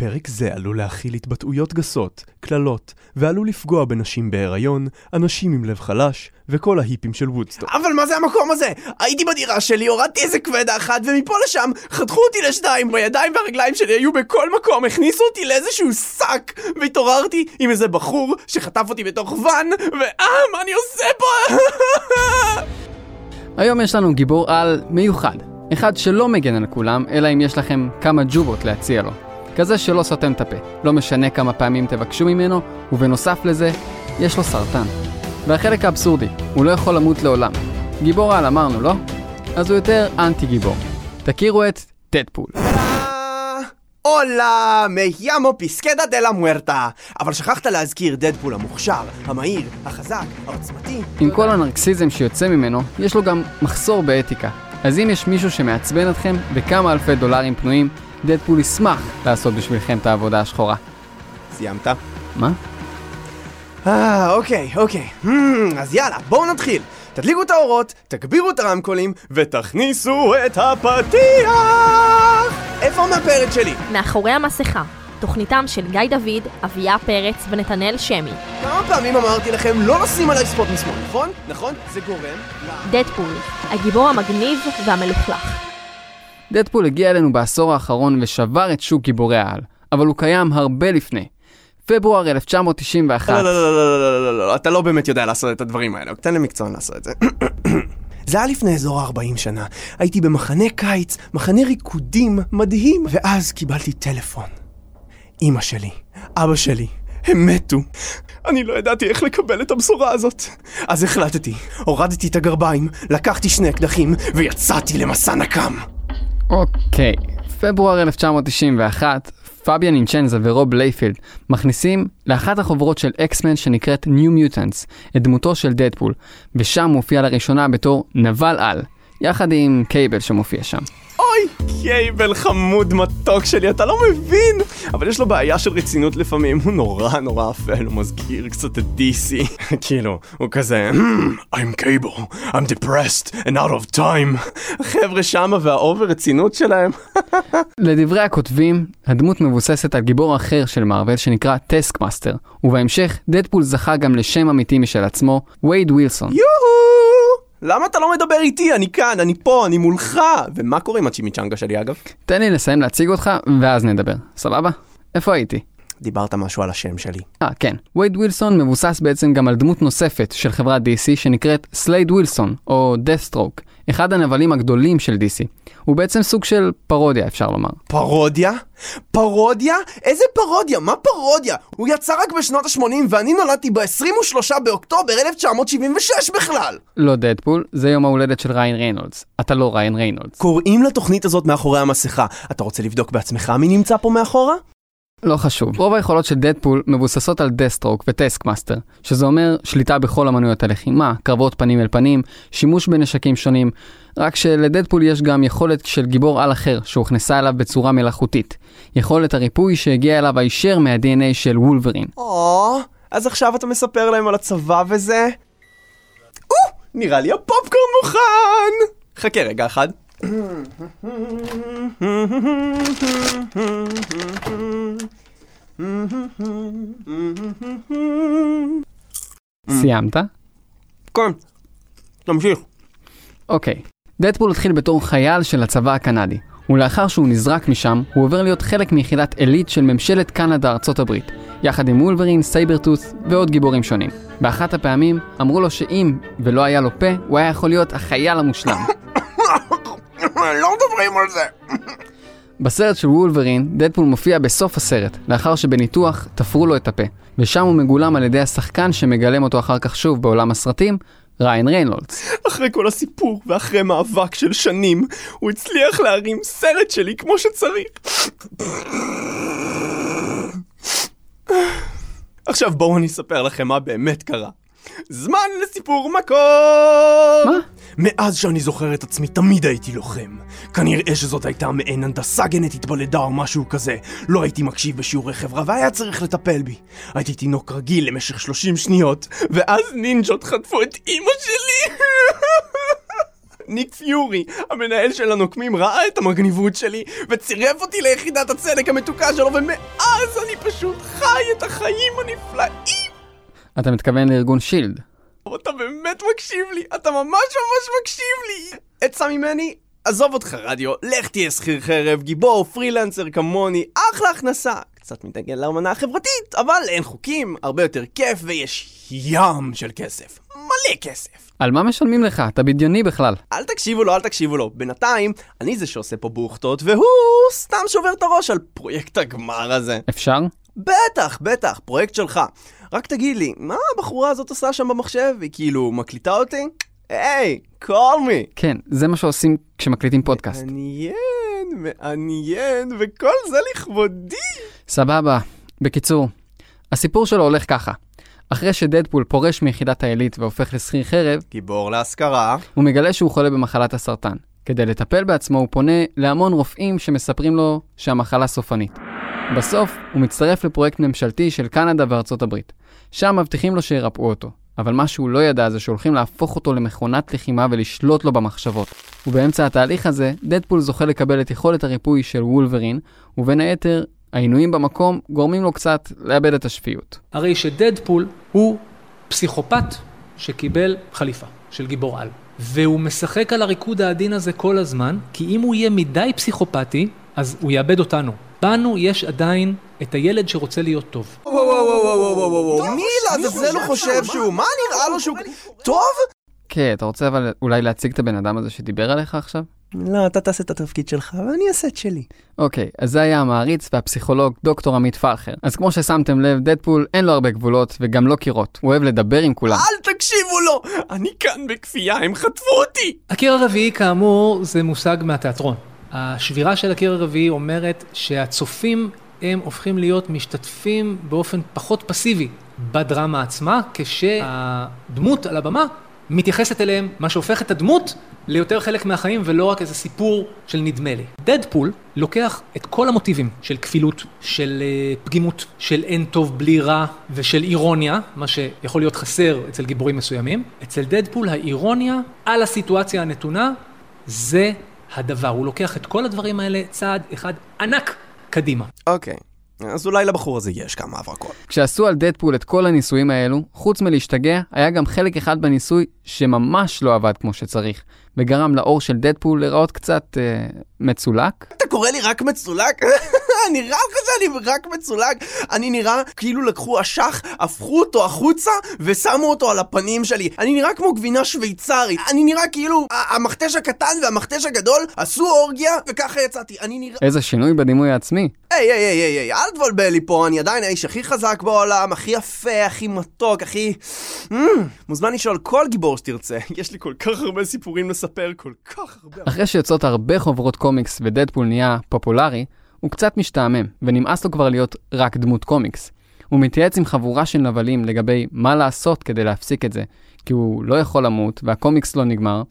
פרק זה עלול להכיל התבטאויות גסות, קללות, ועלול לפגוע בנשים בהיריון, אנשים עם לב חלש, וכל ההיפים של וודסטוק. אבל מה זה המקום הזה? הייתי בדירה שלי, הורדתי איזה כבדה אחת, ומפה לשם חתכו אותי לשתיים, והידיים והרגליים שלי היו בכל מקום, הכניסו אותי לאיזשהו סק, והתעוררתי עם איזה בחור שחטף אותי בתוך ון, מה אני עושה פה? היום יש לנו גיבור על מיוחד, אחד שלא מגן על כולם, אלא אם יש לכם כמה ג'ובות להציע לו. כזה שלא סותם את הפה, לא משנה כמה פעמים תבקשו ממנו, ובנוסף לזה, יש לו סרטן. והחלק האבסורדי, הוא לא יכול למות לעולם. גיבור על אמרנו, לא? אז הוא יותר אנטי גיבור. תכירו את דדפול. הולה, מי ימו פסקדה דלה מוארטה. אבל שכחת להזכיר דדפול המוכשר, המהיר, החזק, העוצמתי. עם כל הנרקסיזם שיוצא ממנו, יש לו גם מחסור באתיקה. אז אם יש מישהו שמעצבן אתכם בכמה אלפי דולרים פנויים, דדפול ישמח לעשות בשבילכם את העבודה השחורה. סיימת? מה? אוקיי. אז יאללה, בואו נתחיל. תדליקו את האורות, תגבירו את הרמקולים, ותכניסו את הפתיח! איפה מהפרק שלי? מאחורי המסכה, תוכניתם של גיא דוד, אביה פרץ ונתנאל שמי. כמה פעמים אמרתי לכם לא לשים עליי ספוט משמאל, נכון? נכון? זה גורם... דדפול, הגיבור המגניב והמלוכלך. דדפול הגיע אלינו בעשור האחרון ושבר את שוק גיבורי העל, אבל הוא קיים הרבה לפני. פברואר 1991... לא, אתה לא באמת יודע לעשות את הדברים האלה, תן למקצוען לעשות את זה. זה היה לפני אזור 40 שנה, הייתי במחנה קיץ, מחנה ריקודים מדהים, ואז קיבלתי טלפון. אמא שלי, אבא שלי, הם מתו. אני לא ידעתי איך לקבל את הבשורה הזאת. אז החלטתי, הורדתי את הגרביים, לקחתי שני אקדחים ויצאתי למסע נקם. אוקיי, פברואר 1991, פאביאן אינצ'נזה ורוב לייפילד מכניסים לאחת החוברות של אקסמן שנקראת New Mutants, את דמותו של דדפול, ושם מופיע לראשונה בתור נבל על, יחד עם קייבל שמופיע שם. אוי, קייבל חמוד מתוק שלי, אתה לא מבין! אבל יש לו בעיה של רצינות לפעמים, הוא נורא אפל, הוא מזכיר קצת את DC. כאילו, הוא כזה, I'm Cable, I'm depressed and out of time. החבר'ה שמה והאובר רצינות שלהם. לדברי הכותבים, הדמות מבוססת על גיבור אחר של מארוול שנקרא Task Master, ובהמשך, דדפול זכה גם לשם אמיתי משל עצמו, Wade Wilson. יוהו! למה אתה לא מדבר איתי? אני כאן, אני פה, אני מולך. ומה קורה עם הצ'ימיצ'נגה שלי אגב? תן לי לסיים להציג אותך, ואז נדבר. סבבה? איפה הייתי? דיברת משהו על השם שלי. כן. וייד ווילסון מבוסס בעצם גם על דמות נוספת של חברת DC שנקראת סלייד ווילסון, או Death Stroke, אחד הנבלים הגדולים של DC. הוא בעצם סוג של פרודיה, אפשר לומר. פרודיה? פרודיה? איזה פרודיה? מה פרודיה? הוא יצא רק בשנות ה-80 ואני נולדתי ב-23 באוקטובר 1976 בכלל. לא דדפול, זה יום ההולדת של ריין ריינולדס. אתה לא ריין ריינולדס. קוראים לתוכנית הזאת מאחורי המסכה. אתה רוצה לבדוק בעצמך מי נמצא פה מאחורה? לא חשוב. רוב היכולות של דדפול מבוססות על דסטרוק וטסק מאסטר, שזה אומר שליטה בכל אמנויות הלחימה, קרבות פנים אל פנים, שימוש בנשקים שונים, רק שלדדפול יש גם יכולת של גיבור על אחר שהוכנסה אליו בצורה מלאכותית, יכולת הריפוי שהגיע אליו הישר מה-DNA של וולברין. אז עכשיו אתה מספר להם על הצבא וזה? נראה לי הפופקורן מוכן! חכה רגע אחד. סיימת? כן, תמשיך. אוקיי, דדפול התחיל בתור חייל של הצבא הקנדי, ולאחר שהוא נזרק משם הוא עובר להיות חלק מיחידת אלית של ממשלת קנדה ארצות הברית, יחד עם וולברין, סייברטוס ועוד גיבורים שונים. באחת הפעמים אמרו לו שאם ולא היה לו פה הוא היה יכול להיות החייל המושלם. לא מדברים על זה. בסרט של וולברין, דדפול מופיע בסוף הסרט, לאחר שבניתוח תפרו לו את הפה, ושם הוא מגולם על ידי השחקן שמגלם אותו אחר כך שוב בעולם הסרטים, ריין ריינולדס. אחרי כל הסיפור ואחרי מאבק של שנים, הוא הצליח להרים סרט שלי כמו שצריך. עכשיו בואו אני אספר לכם מה באמת קרה. זמן לסיפור מקום! מה? מאז שאני זוכר את עצמי תמיד הייתי לוחם. כנראה שזאת הייתה מעין הנדסה גנטית בלידה או משהו כזה. לא הייתי מקשיב בשיעורי חברה והיה צריך לטפל בי. הייתי תינוק רגיל למשך 30 שניות, ואז נינג'ות חטפו את אמא שלי. ניק פיורי, המנהל של הנוקמים, ראה את המגניבות שלי וצירף אותי ליחידת הצדק המתוקה שלו, ומאז אני פשוט חי את החיים הנפלאים. אתה מתכוון לארגון שילד? אתה באמת מקשיב לי, אתה ממש ממש מקשיב לי. עצה ממני, עזוב אותך רדיו, לך תהיה שכיר חרב, גיבור, פרילנסר כמוני, אחלה הכנסה. קצת מתנגד לאמנה החברתית, אבל אין חוקים, הרבה יותר כיף ויש ים של כסף. מלא כסף. על מה משלמים לך? אתה בדיוני בכלל. אל תקשיבו לו, אל תקשיבו לו. בינתיים, אני זה שעושה פה בוכתות, והוא סתם שובר את הראש על פרויקט הגמר הזה. אפשר? בטח, בטח, פרויקט שלך. רק תגיד לי, מה הבחורה הזאת עושה שם במחשב? היא כאילו מקליטה אותי? היי, קול מי. כן, זה מה שעושים כשמקליטים פודקאסט. מעניין, וכל זה לכבודי. סבבה. בקיצור, הסיפור שלו הולך ככה. אחרי שדדפול פורש מיחידת העילית והופך לשכיר חרב, גיבור להשכרה, הוא מגלה שהוא חולה במחלת הסרטן. כדי לטפל בעצמו הוא פונה להמון רופאים שמספרים לו שהמחלה סופנית. בסוף הוא מצטרף לפרויקט ממשלתי של קנדה וארצות הברית. שם מבטיחים לו שירפאו אותו, אבל מה שהוא לא ידע זה שהולכים להפוך אותו למכונת לחימה ולשלוט לו במחשבות. ובאמצע התהליך הזה, דדפול זוכה לקבל את יכולת הריפוי של וולברין, ובין היתר, העינויים במקום גורמים לו קצת לאבד את השפיות. הרי שדדפול הוא פסיכופת שקיבל חליפה של גיבור על. והוא משחק על הריקוד העדין הזה כל הזמן, כי אם הוא יהיה מדי פסיכופתי, אז הוא יאבד אותנו. בנו יש עדיין את הילד שרוצה להיות טוב. וואו, מי לעזאזל הוא חושב שהוא? מה נראה לו שהוא טוב? כן, אתה רוצה אבל אולי להציג את הבן אדם הזה שדיבר עליך עכשיו? לא, אתה תעשה את התפקיד שלך, ואני אעשה את שלי. אוקיי, אז זה היה המעריץ והפסיכולוג דוקטור עמית פרחר. אז כמו ששמתם לב, דדפול אין לו הרבה גבולות וגם לא קירות. הוא אוהב לדבר עם כולם. אל תקשיבו לו! אני כאן בכפייה, הם חטפו אותי! הקיר הרביעי, כאמור, זה מושג מהתיאטרון. השבירה של הקיר הרביעי אומרת שהצופים הם הופכים להיות משתתפים באופן פחות פסיבי בדרמה עצמה, כשהדמות על הבמה מתייחסת אליהם, מה שהופך את הדמות ליותר חלק מהחיים ולא רק איזה סיפור של נדמה לי. דדפול לוקח את כל המוטיבים של כפילות, של פגימות, של אין טוב בלי רע ושל אירוניה, מה שיכול להיות חסר אצל גיבורים מסוימים. אצל דדפול האירוניה על הסיטואציה הנתונה זה הדבר. הוא לוקח את כל הדברים האלה צעד אחד ענק קדימה. אוקיי. אז אולי לבחור הזה יש כמה הברקות. כשעשו על דדפול את כל הניסויים האלו, חוץ מלהשתגע, היה גם חלק אחד בניסוי שממש לא עבד כמו שצריך, וגרם לאור של דדפול לראות קצת מצולק. אתה קורא לי רק מצולק? נראה לך שאני רק מצולק? אני נראה כאילו לקחו אשך, הפכו אותו החוצה ושמו אותו על הפנים שלי. אני נראה כמו גבינה שוויצרית. אני נראה כאילו המכתש הקטן והמכתש הגדול עשו אורגיה וככה יצאתי. אני נראה... איזה שינוי בדימוי העצמי. היי, אל תבלבל לי פה, אני עדיין האיש הכי חזק בעולם, הכי יפה, הכי מתוק, הכי... מוזמן לשאול כל גיבור שתרצה. יש לי כל כך הרבה סיפורים לספר, כל כך הרבה... אחרי שיוצאות הרבה חוברות קומיקס ודדפול נהיה פופולרי, הוא קצת משתעמם, ונמאס לו כבר להיות רק דמות קומיקס. הוא מתייעץ עם חבורה של נבלים לגבי מה לעשות כדי להפסיק את זה, כי הוא לא יכול למות והקומיקס לא נגמר,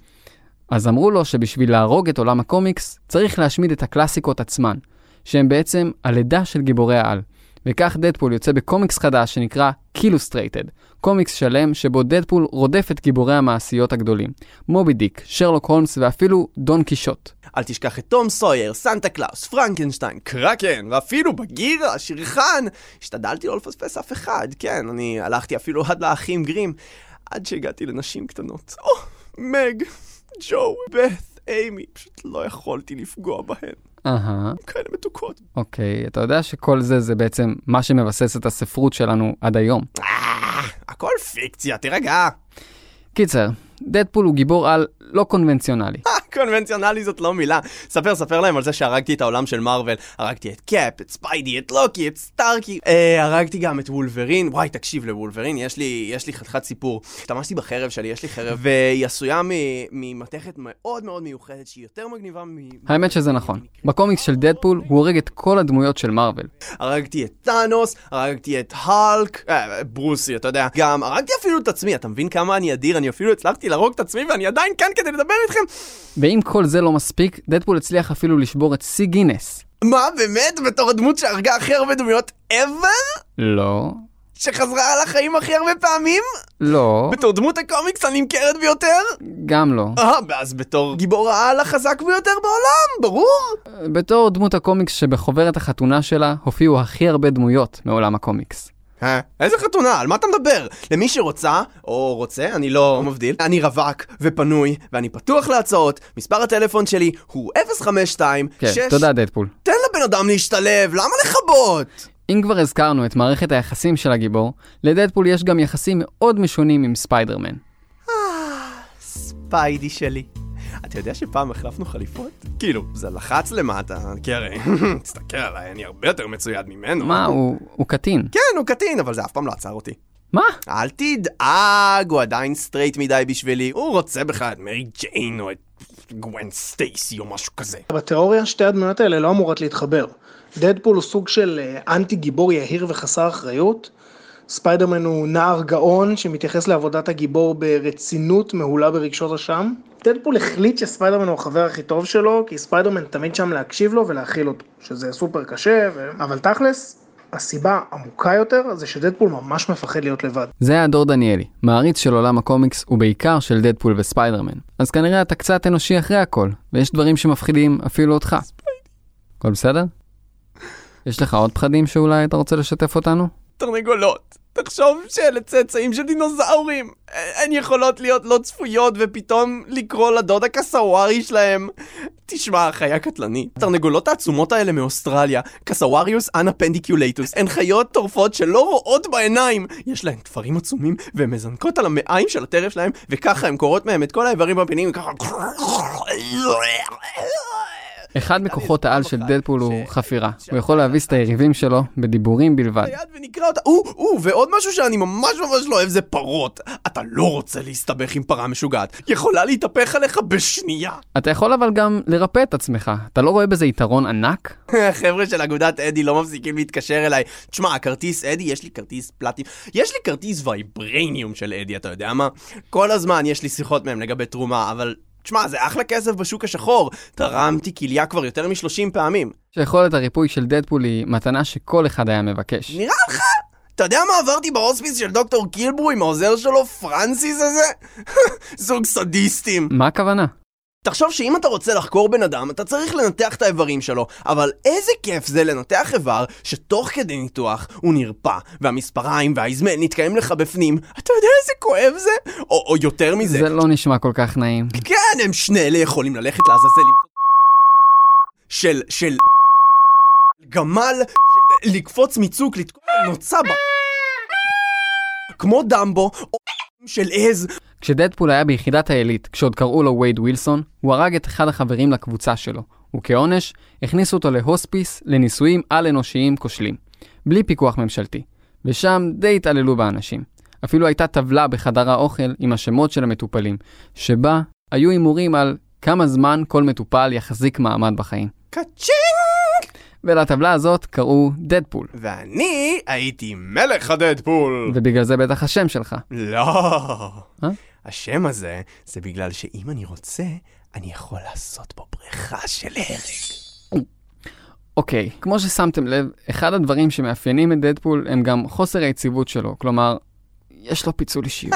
אז אמרו לו שבשביל להרוג את עולם הקומיקס צריך להשמיד את הקלאסיקות עצמן, שהם בעצם הלידה של גיבורי העל. וכך דדפול יוצא בקומיקס חדש שנקרא קילוסטרייטד, קומיקס שלם שבו דדפול רודף את גיבורי המעשיות הגדולים, מובי דיק, שרלוק הולמס ואפילו דון קישוט. אל תשכח את תום סויר, סנטה קלאוס, פרנקנשטיין, קראקן, ואפילו בגיר, השרחן. השתדלתי לא לפספס אף אחד, כן, אני הלכתי אפילו עד לאחים גרים, עד שהגעתי לנשים קטנות. מג, ג'ו, בת, איימי, פשוט לא יכולתי לפגוע בהן. כאלה מתוקות. אוקיי, אתה יודע שכל זה בעצם מה שמבסס את הספרות שלנו עד היום. הכל פיקציה, תירגע. קיצר, דדפול הוא גיבור על לא קונבנציונלי. קונבנציונלי זאת לא מילה. ספר להם על זה שהרגתי את העולם של מרוול. הרגתי את קאפ, את ספיידי, את לוקי, את סטארקי. הרגתי גם את וולברין. וואי, תקשיב לוולברין, יש לי חתיכת סיפור. תמשתי בחרב שלי, יש לי חרב, והיא עשויה ממתכת מאוד מאוד מיוחדת, שהיא יותר מגניבה האמת שזה נכון. בקומיקס של דדפול הוא הרג את כל הדמויות של מרוול. הרגתי את תאנוס, הרגתי את הלק, ברוסי, אתה יודע. גם הרגתי אפילו את עצמי, אתה מבין כמה אני אדיר, אני אפילו הצלחתי להרוג את עצמי ואני עדיין כאן כדי לדבר איתכם. ואם כל זה לא מספיק, דדפול הצליח אפילו לשבור את סי גינס. מה, באמת? בתור הדמות שהרגה הכי הרבה דמויות ever? לא. שחזרה על החיים הכי הרבה פעמים? לא. בתור דמות הקומיקס הנמכרת ביותר? גם לא. אז בתור גיבור העל החזק ביותר בעולם, ברור? בתור דמות הקומיקס שבחוברת החתונה שלה הופיעו הכי הרבה דמויות מעולם הקומיקס. איזה חתונה? על מה אתה מדבר? למי שרוצה, או רוצה, אני לא מבדיל, אני רווק ופנוי ואני פתוח להצעות. מספר הטלפון שלי הוא 052 6... כן, תודה דדפול. תן לבן אדם להשתלב, למה לחבות? אם כבר הזכרנו את מערכת היחסים של הגיבור, לדדפול יש גם יחסים מאוד משונים עם ספיידרמן. ספיידי שלי. אתה יודע שפעם החלפנו חליפות? כאילו, זה לחץ למטה, כי הרי, תסתכל עליי, אני הרבה יותר מצויד ממנו. מה, הוא קטין? כן, הוא קטין, אבל זה אף פעם לא עצר אותי. מה? אל תדאג, הוא עדיין סטרייט מדי בשבילי, הוא רוצה בכלל את מרי ג'יין או את גוון סטייסי או משהו כזה. בתיאוריה, שתי הדמויות האלה לא אמורות להתחבר. דדפול הוא סוג של אנטי גיבור יהיר וחסר אחריות. ספיידרמן הוא נער גאון שמתייחס לעבודת הגיבור ברצינות מהולה ברגשות השם. דדפול החליט שספיידרמן הוא החבר הכי טוב שלו, כי ספיידרמן תמיד שם להקשיב לו ולהכיל אותו, שזה סופר קשה, אבל תכלס, הסיבה עמוקה יותר זה שדדפול ממש מפחד להיות לבד. זה היה דור דניאלי, מעריץ של עולם הקומיקס ובעיקר של דדפול וספיידרמן. אז כנראה אתה קצת אנושי אחרי הכל, ויש דברים שמפחידים אפילו אותך. כל בסדר? יש לך עוד פחדים שאולי אתה רוצה לשתף אותנו? תרנגולות. תחשוב שאלה צאצאים של דינוזאורים. הן יכולות להיות לא צפויות ופתאום לקרוא לדודה קסאווארי שלהם. תשמע, חיה קטלנית. התרנגולות העצומות האלה מאוסטרליה, קסאווריוס אנפנדיקולטוס, הן חיות טורפות שלא רואות בעיניים. יש להן תפרים עצומים והן מזנקות על המעיים של הטרף שלהם, וככה הן קוראות מהם את כל האיברים בפינים, וככה... אחד מכוחות העל של דדפול הוא חפירה. הוא יכול להביס את היריבים שלו בדיבורים בלבד. ועוד משהו שאני ממש ממש לא אוהב זה פרות. אתה לא רוצה להסתבך עם פרה משוגעת. יכולה להתהפך עליך בשנייה. אתה יכול אבל גם לרפא את עצמך. אתה לא רואה בזה יתרון ענק? החבר'ה של אגודת אדי לא מפסיקים להתקשר אליי. תשמע, הכרטיס אדי, יש לי כרטיס פלטים. יש לי כרטיס וייברניום של אדי, אתה יודע מה? כל הזמן יש לי שיחות מהם לגבי תרומה, אבל... תשמע, זה אחלה כסף בשוק השחור. תרמתי כליה כבר יותר מ-30 פעמים. שיכולת הריפוי של דדפול היא מתנה שכל אחד היה מבקש. נראה לך? אתה יודע מה עברתי בהוספיס של דוקטור קילברו עם העוזר שלו, פרנסיס הזה? זוג סדיסטים. מה הכוונה? תחשוב שאם אתה רוצה לחקור בן אדם, אתה צריך לנתח את האיברים שלו. אבל איזה כיף זה לנתח איבר שתוך כדי ניתוח הוא נרפא, והמספריים והאזמן נתקיים לך בפנים. אתה יודע איזה כואב זה? או יותר מזה. זה לא נשמע כל כך נעים. כן, הם שני אלה יכולים ללכת לעזאזל של גמל, לקפוץ מצוק, לתקוע נוצה בה. כמו דמבו, או של עז. כשדדפול היה ביחידת העילית, כשעוד קראו לו וייד וילסון, הוא הרג את אחד החברים לקבוצה שלו, וכעונש הכניסו אותו להוספיס לניסויים על-אנושיים כושלים, בלי פיקוח ממשלתי, ושם די התעללו באנשים. אפילו הייתה טבלה בחדר האוכל עם השמות של המטופלים, שבה היו אימורים על כמה זמן כל מטופל יחזיק מעמד בחיים. קצ'ינג! ולטבלה הזאת קראו דדפול. ואני הייתי מלך הדדפול. ובגלל זה בטח השם שלך. לא. השם הזה זה בגלל שאם אני רוצה, אני יכול לעשות פה בריכה של הרג. אוקיי, כמו ששמתם לב, אחד הדברים שמאפיינים את דדפול הם גם חוסר היציבות שלו. כלומר, יש לו פיצול אישיות.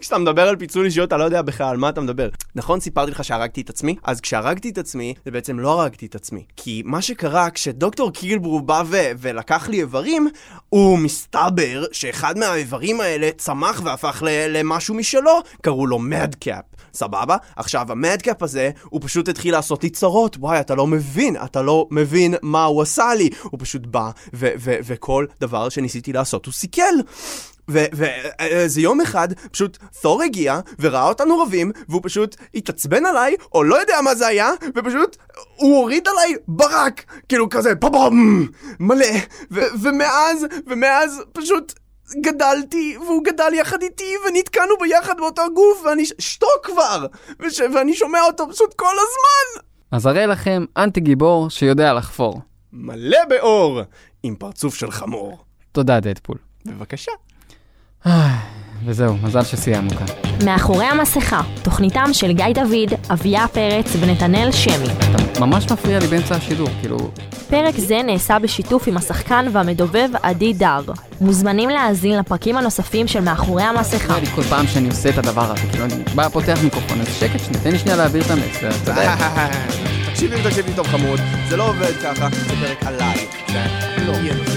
כשאתה מדבר על פיצול אישיות, אתה לא יודע בכלל על מה אתה מדבר. נכון, סיפרתי לך שהרגתי את עצמי? אז כשהרגתי את עצמי, זה בעצם לא הרגתי את עצמי. כי מה שקרה, כשדוקטור קילברו בא ולקח לי איברים, הוא מסתבר שאחד מהאיברים האלה צמח והפך למשהו משלו, קראו לו מדקאפ. סבבה? עכשיו, המדקאפ הזה, הוא פשוט התחיל לעשות לי צרות. וואי, אתה לא מבין מה הוא עשה לי. הוא פשוט בא, וכל דבר שניסיתי לעשות, הוא סיכל. וזה יום אחד, פשוט תור הגיע וראה אותנו רבים, והוא פשוט התעצבן עליי, או לא יודע מה זה היה, ופשוט הוא הוריד עליי ברק, כאילו כזה, פבום, מלא, ומאז פשוט גדלתי, והוא גדל יחד איתי, ונתקענו ביחד באותו גוף, ואני שתוק כבר, ואני שומע אותו פשוט כל הזמן. אז הרי לכם אנטי גיבור שיודע לחפור. מלא באור, עם פרצוף של חמור. תודה דדפול. בבקשה. וזהו, מזל שסיימנו כאן. מאחורי המסכה, תוכניתם של גיא דוד, אביה פרץ ונתנאל שמי. אתה ממש מפריע לי באמצע השידור, כאילו... פרק זה נעשה בשיתוף עם השחקן והמדובב עדי דר. מוזמנים להאזין לפרקים הנוספים של מאחורי המסכה. אני כל פעם שאני עושה את הדבר הזה, כאילו אני בא פותח מיקרופון, אז שקט שניתן לי שנייה להעביר את המסר, אתה יודע. תקשיבים טוב חמוד, זה לא עובד ככה, זה פרק עליי. לא.